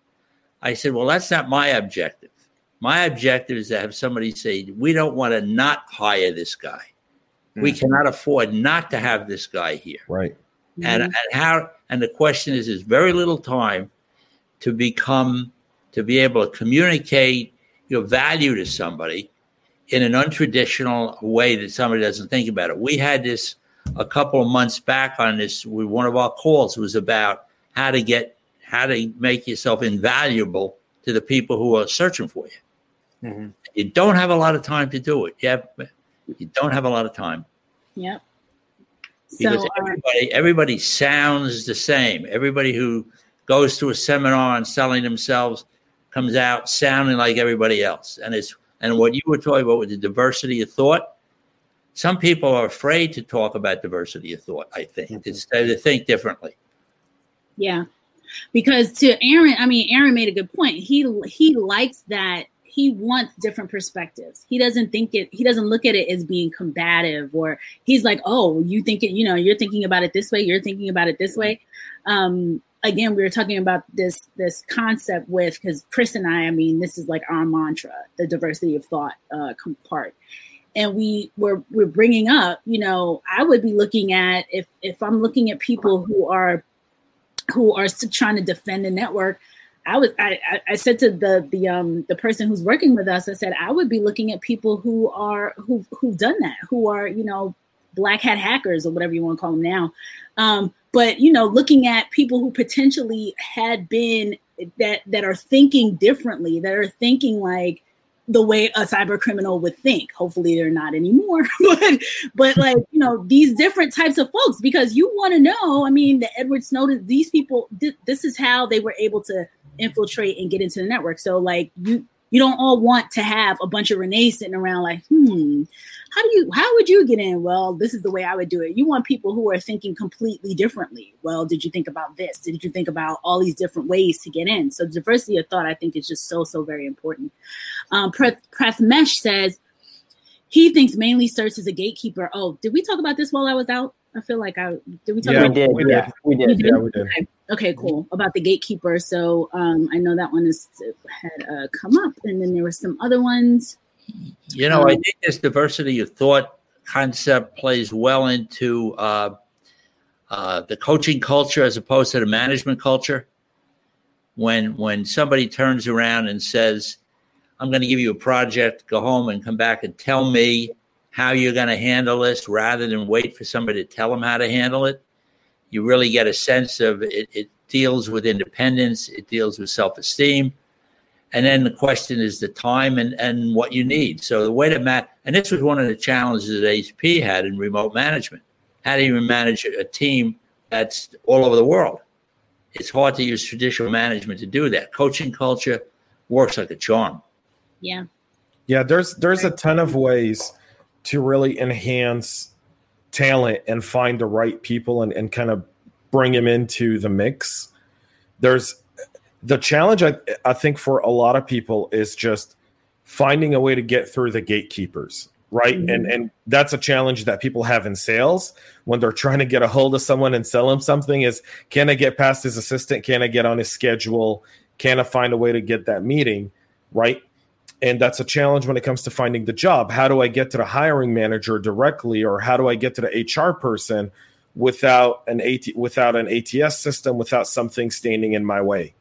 I said, well, that's not my objective. My objective is to have somebody say, we don't want to not hire this guy. Mm-hmm. We cannot afford not to have this guy here. Right. Mm-hmm. And, and how, and the question is, is very little time to become, to be able to communicate your value to somebody in an untraditional way that somebody doesn't think about it. We had this a couple of months back on this. We, one of our calls was about how to get, how to make yourself invaluable to the people who are searching for you. Mm-hmm. You don't have a lot of time to do it. You, have, you don't have a lot of time. Yep. Because so, uh, everybody, everybody sounds the same. Everybody who goes to a seminar on selling themselves comes out sounding like everybody else. And it's and what you were talking about with the diversity of thought. Some people are afraid to talk about diversity of thought. I think mm-hmm. instead they think differently. Yeah, because to Aaron, I mean, Aaron made a good point. He he likes that. he wants different perspectives. He doesn't think it, he doesn't look at it as being combative, or he's like, oh, you think it, you know, you're thinking about it this way, you're thinking about it this way. Um, again, we were talking about this, this concept with, because Chris and I, I mean, this is like our mantra, the diversity of thought uh, part. And we were, we're bringing up, you know, I would be looking at, if, if I'm looking at people who are, who are trying to defend the network, I was, I, I said to the, the, um, the person who's working with us, I said, I would be looking at people who are, who, who've done that, who are, you know, black hat hackers or whatever you want to call them now. Um, but, you know, looking at people who potentially had been that, that are thinking differently, that are thinking like, the way a cyber criminal would think. Hopefully they're not anymore, but, but like, you know, these different types of folks, because you want to know, I mean, the Edward Snowden, these people, th- this is how they were able to infiltrate and get into the network. So like, you, you don't all want to have a bunch of Renee sitting around like, hmm, how do you, how would you get in? Well, this is the way I would do it. You want people who are thinking completely differently. Well, did you think about this? Did you think about all these different ways to get in? So diversity of thought, I think, is just so, so very important. Um, Prathmesh says he thinks mainly search is a gatekeeper. Oh, did we talk about this while I was out? I feel like I did. We talk yeah, about we did. We yeah, did. We did. did? Yeah, we did. Okay. okay, cool. About the gatekeeper. So um, I know that one is, had uh, come up, and then there were some other ones. You know, um, I think this diversity of thought concept plays well into uh, uh, the coaching culture as opposed to the management culture. When when somebody turns around and says, "I'm going to give you a project, go home and come back and tell me how you're going to handle this," rather than wait for somebody to tell them how to handle it, you really get a sense of it. It deals with independence. It deals with self-esteem. And then the question is the time and, and what you need. So the way to manage, and this was one of the challenges that H P had in remote management. How do you manage a team that's all over the world? It's hard to use traditional management to do that. Coaching culture works like a charm. Yeah. Yeah, there's there's a ton of ways to really enhance talent and find the right people and, and kind of bring them into the mix. There's the challenge, I, I think, for a lot of people is just finding a way to get through the gatekeepers, right? Mm-hmm. And and that's a challenge that people have in sales when they're trying to get a hold of someone and sell them something is, can I get past his assistant? Can I get on his schedule? Can I find a way to get that meeting, right? And that's a challenge when it comes to finding the job. How do I get to the hiring manager directly, or how do I get to the H R person without an AT, without an A T S system, without something standing in my way?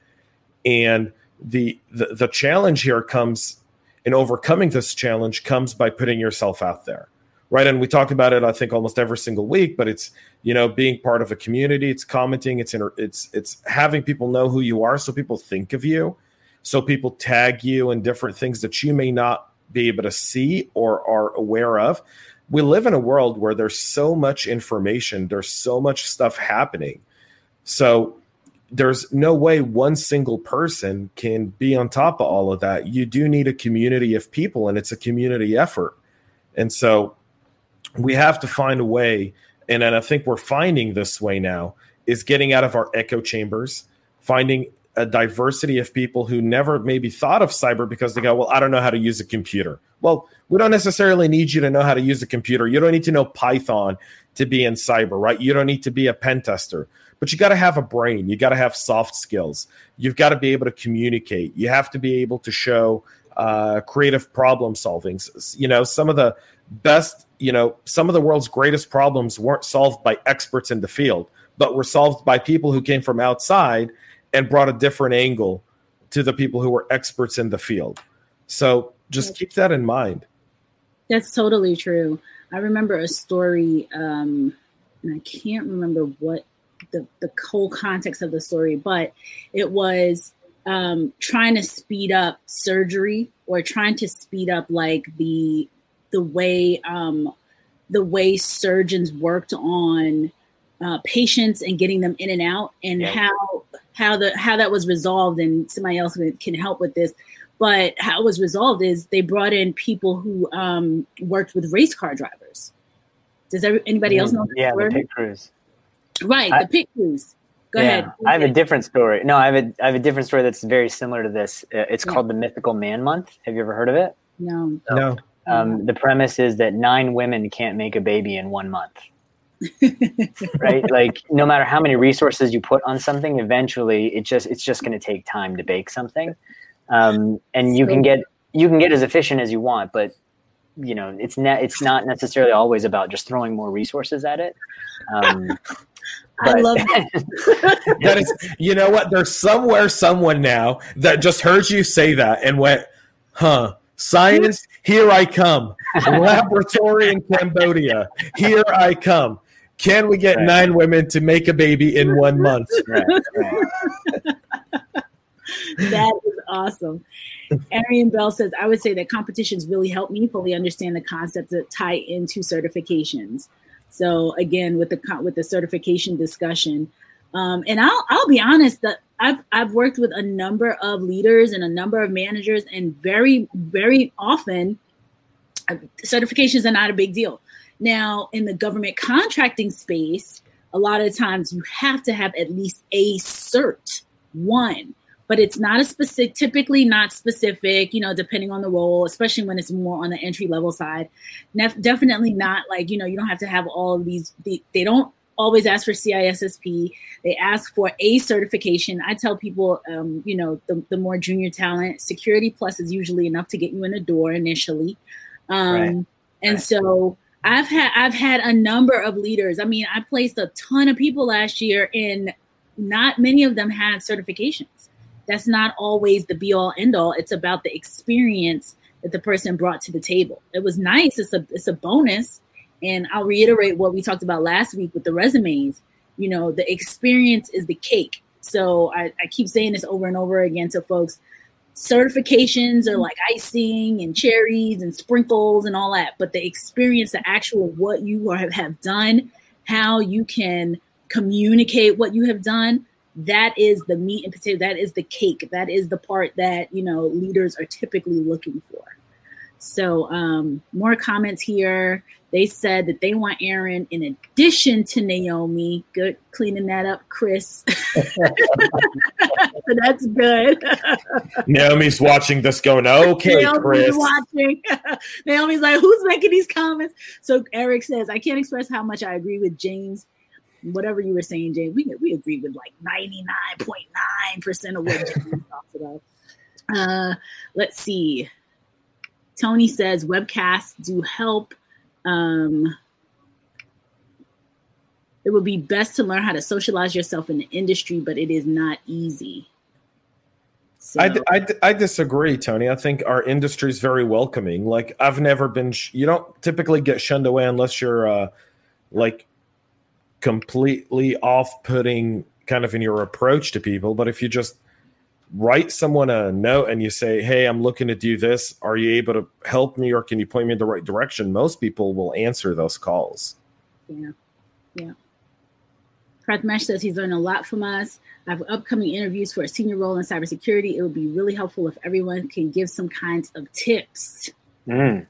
And the, the the challenge here comes, in overcoming this challenge, comes by putting yourself out there, right? And we talk about it, I think, almost every single week. But it's, you know, being part of a community, it's commenting, it's inter- it's it's having people know who you are, so people think of you. So people tag you in different things that you may not be able to see or are aware of. We live in a world where there's so much information. There's so much stuff happening. So there's no way one single person can be on top of all of that. You do need a community of people, and it's a community effort. And so we have to find a way. And then I think we're finding this way now is getting out of our echo chambers, finding a diversity of people who never maybe thought of cyber because they go, well, I don't know how to use a computer. Well, we don't necessarily need you to know how to use a computer. You don't need to know Python to be in cyber, right? You don't need to be a pen tester, but you got to have a brain. You got to have soft skills. You've got to be able to communicate. You have to be able to show uh, creative problem solving. You know, some of the best, you know, some of the world's greatest problems weren't solved by experts in the field, but were solved by people who came from outside and brought a different angle to the people who were experts in the field. So just keep that in mind. That's totally true. I remember a story, um, and I can't remember what the, the whole context of the story, but it was um, trying to speed up surgery, or trying to speed up like the the way um, the way surgeons worked on uh, patients and getting them in and out, and yeah. how. How the how that was resolved, and somebody else can help with this, but how it was resolved is they brought in people who um, worked with race car drivers. Does every, anybody mm-hmm. else know? Yeah, the pit crews. Right, I, the pit crews. Go yeah. ahead. I have a different story. No, I have a I have a different story that's very similar to this. It's yeah. called the Mythical Man Month. Have you ever heard of it? No. So, no. Um, the premise is that nine women can't make a baby in one month. Right? Like, no matter how many resources you put on something, eventually it just it's just going to take time to bake something. Um, and you can get you can get as efficient as you want, but you know, it's ne- it's not necessarily always about just throwing more resources at it. Um, But. I love that. That is, you know what? There's somewhere someone now that just heard you say that and went, huh, science, here I come. Laboratory in Cambodia, here I come. Can we get right. nine women to make a baby in one month? Right, right. That is awesome. Arian Bell says, I would say that competitions really helped me fully understand the concepts that tie into certifications. So again, with the with the certification discussion, um, and I'll I'll be honest that I've I've worked with a number of leaders and a number of managers, and very very often, uh, certifications are not a big deal. Now, in the government contracting space, a lot of times you have to have at least a cert one, but it's not a specific, typically not specific. You know, depending on the role, especially when it's more on the entry level side, Nef- definitely not like, you know, you don't have to have all of these. They, they don't always ask for C I S S P. They ask for a certification. I tell people, um, you know, the, the more junior talent, Security Plus is usually enough to get you in the door initially. Um, right. And right. so I've had I've had a number of leaders. I mean, I placed a ton of people last year, and not many of them had certifications. That's not always the be-all, end-all. It's about the experience that the person brought to the table. It was nice. It's a it's a bonus. And I'll reiterate what we talked about last week with the resumes. You know, the experience is the cake. So I, I keep saying this over and over again to folks. Certifications are like icing and cherries and sprinkles and all that. But the experience, the actual what you are, have done, how you can communicate what you have done, that is the meat and potato. That is the cake. That is the part that, you know, leaders are typically looking for. So um, more comments here. They said that they want Aaron in addition to Naomi. Good cleaning that up, Chris. So that's good. Naomi's watching this going, okay, Naomi's Chris. Watching. Naomi's like, who's making these comments? So Eric says, I can't express how much I agree with James. Whatever you were saying, Jay, we we agree with like ninety-nine point nine percent of what Jay talks about. Uh, let's see. Tony says webcasts do help. Um, it would be best to learn how to socialize yourself in the industry, but it is not easy. So. I, I, I disagree, Tony. I think our industry is very welcoming. Like I've never been, sh- you don't typically get shunned away unless you're uh, like, completely off-putting kind of in your approach to people. But if you just write someone a note and you say, hey, I'm looking to do this, are you able to help me or can you point me in the right direction? Most people will answer those calls. Yeah, yeah. Prathmesh says he's learned a lot from us. I have upcoming interviews for a senior role in cybersecurity. It would be really helpful if everyone can give some kinds of tips. Mm.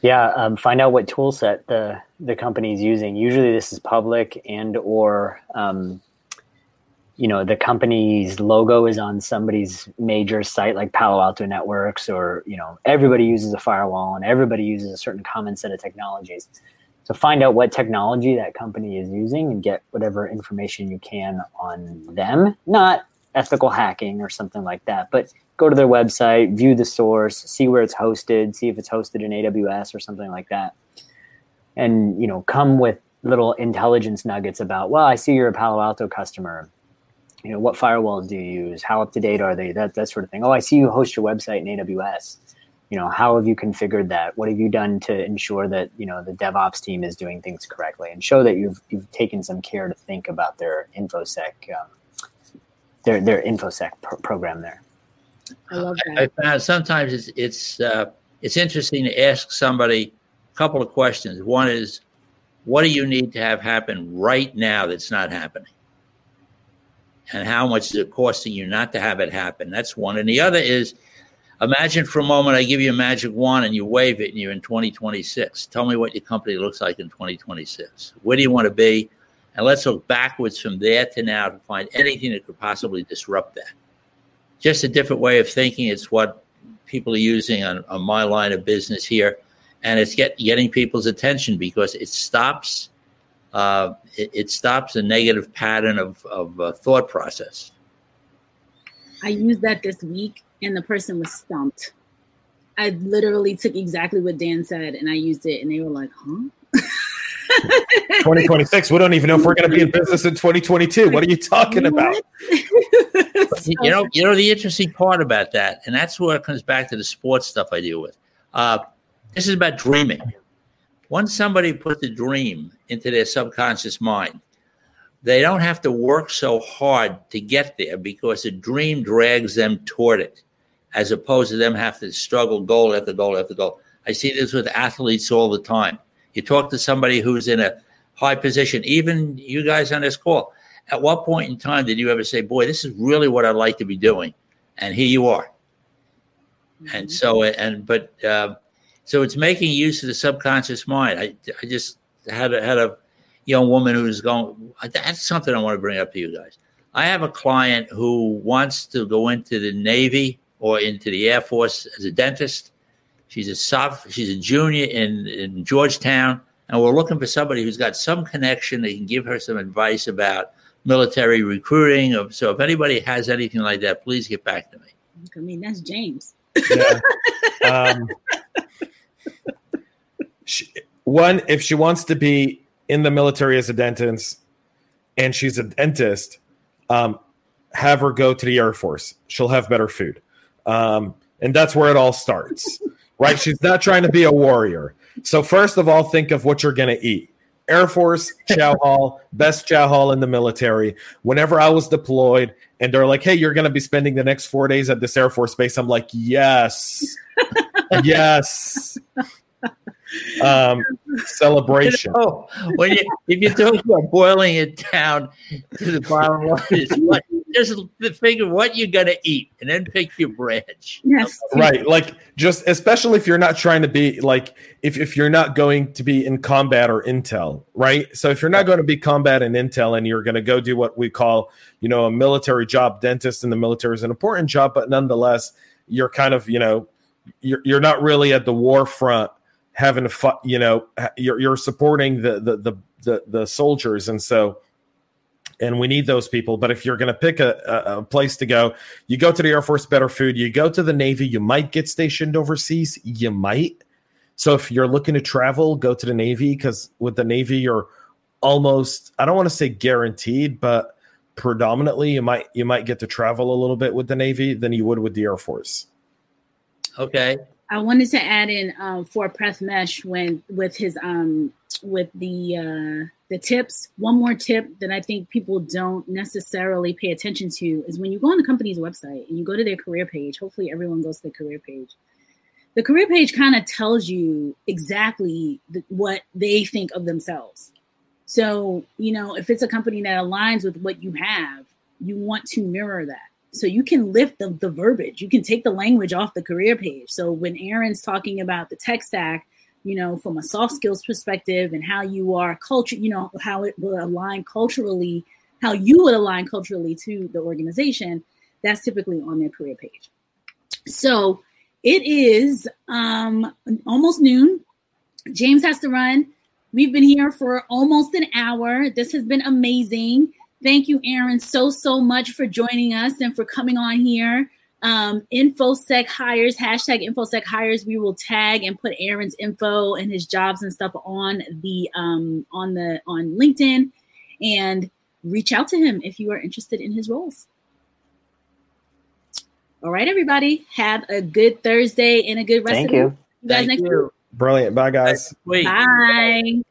Yeah, um, find out what tool set the, the company is using. Usually this is public and or, um, you know, the company's logo is on somebody's major site like Palo Alto Networks or, you know, everybody uses a firewall and everybody uses a certain common set of technologies. So find out what technology that company is using and get whatever information you can on them. Not ethical hacking or something like that, but go to their website, view the source, see where it's hosted, see if it's hosted in A W S or something like that. And, you know, come with little intelligence nuggets about, well, I see you're a Palo Alto customer. You know, what firewalls do you use? How up to date are they? That that sort of thing. Oh, I see you host your website in A W S. You know, how have you configured that? What have you done to ensure that, you know, the DevOps team is doing things correctly and show that you've you've taken some care to think about their InfoSec, um, their, their InfoSec pr- program there. I love that. I found sometimes it's it's uh, it's interesting to ask somebody a couple of questions. One is, what do you need to have happen right now that's not happening, and how much is it costing you not to have it happen? That's one. And the other is, imagine for a moment I give you a magic wand and you wave it and you're in twenty twenty-six. Tell me what your company looks like in twenty twenty-six. Where do you want to be, And let's look backwards from there to now to find anything that could possibly disrupt that. Just a different way of thinking. It's what people are using on, on my line of business here. And it's get, getting people's attention because it stops uh, it, it stops a negative pattern of, of uh, thought process. I used that this week, and the person was stumped. I literally took exactly what Dan said, and I used it, and they were like, huh? twenty twenty-six, we don't even know if we're going to be in business in twenty twenty-two. What are you talking about? you know, you know the interesting part about that, and that's where it comes back to the sports stuff I deal with. Uh, this is about dreaming. Once somebody puts the dream into their subconscious mind, they don't have to work so hard to get there because the dream drags them toward it, as opposed to them have to struggle goal after goal after goal. I see this with athletes all the time. You talk to somebody who's in a high position, even you guys on this call. At what point in time did you ever say, boy, this is really what I'd like to be doing? And here you are. Mm-hmm. And so, and, but, uh, so it's making use of the subconscious mind. I, I just had a, had a young woman who's going, that's something I want to bring up to you guys. I have a client who wants to go into the Navy or into the Air Force as a dentist. She's a soft, she's a junior in, in Georgetown, and we're looking for somebody who's got some connection that can give her some advice about military recruiting. So if anybody has anything like that, please get back to me. I mean, that's James. Yeah. Um, she, one, if she wants to be in the military as a dentist and she's a dentist, um, have her go to the Air Force. She'll have better food. Um, and that's where it all starts. Right? She's not trying to be a warrior. So first of all, think of what you're going to eat. Air Force, chow hall, best chow hall in the military. Whenever I was deployed and they're like, hey, you're going to be spending the next four days at this Air Force base. I'm like, yes, yes. Um, celebration. You know, when you, if you're talking about boiling it down to the bottom line, it's like, just figure what you're going to eat and then pick your branch. Yes. Right. Like, just especially if you're not trying to be like, if, if you're not going to be in combat or intel, right? So if you're not going to be combat and intel and you're going to go do what we call, you know, a military job, dentist in the military is an important job, but nonetheless, you're kind of, you know, you're, you're not really at the war front having to fight, you know, you're, you're supporting the, the, the, the, the soldiers. And so, and we need those people. But if you're going to pick a, a, a place to go, you go to the Air Force, better food. You go to the Navy, you might get stationed overseas. You might. So if you're looking to travel, go to the Navy, because with the Navy, you're almost, I don't want to say guaranteed, but predominantly you might you might get to travel a little bit with the Navy than you would with the Air Force. Okay. I wanted to add in um, for Preth Mesh when with his um with the uh, the tips. One more tip that I think people don't necessarily pay attention to is when you go on the company's website and you go to their career page. Hopefully, everyone goes to the career page. The career page kind of tells you exactly the, what they think of themselves. So you know, if it's a company that aligns with what you have, you want to mirror that. So you can lift the, the verbiage. You can take the language off the career page. So when Aaron's talking about the tech stack, you know, from a soft skills perspective and how you are culture, you know, how it will align culturally, how you would align culturally to the organization, that's typically on their career page. So it is um, almost noon. James has to run. We've been here for almost an hour. This has been amazing. Thank you, Aaron, so, so much for joining us and for coming on here. Um, InfoSec Hires, hashtag InfoSec Hires. We will tag and put Aaron's info and his jobs and stuff on the um, on the on LinkedIn, and reach out to him if you are interested in his roles. All right, everybody, have a good Thursday and a good rest Thank of the week. You guys Thank next you. Week. Brilliant. Bye, guys. Bye. Bye.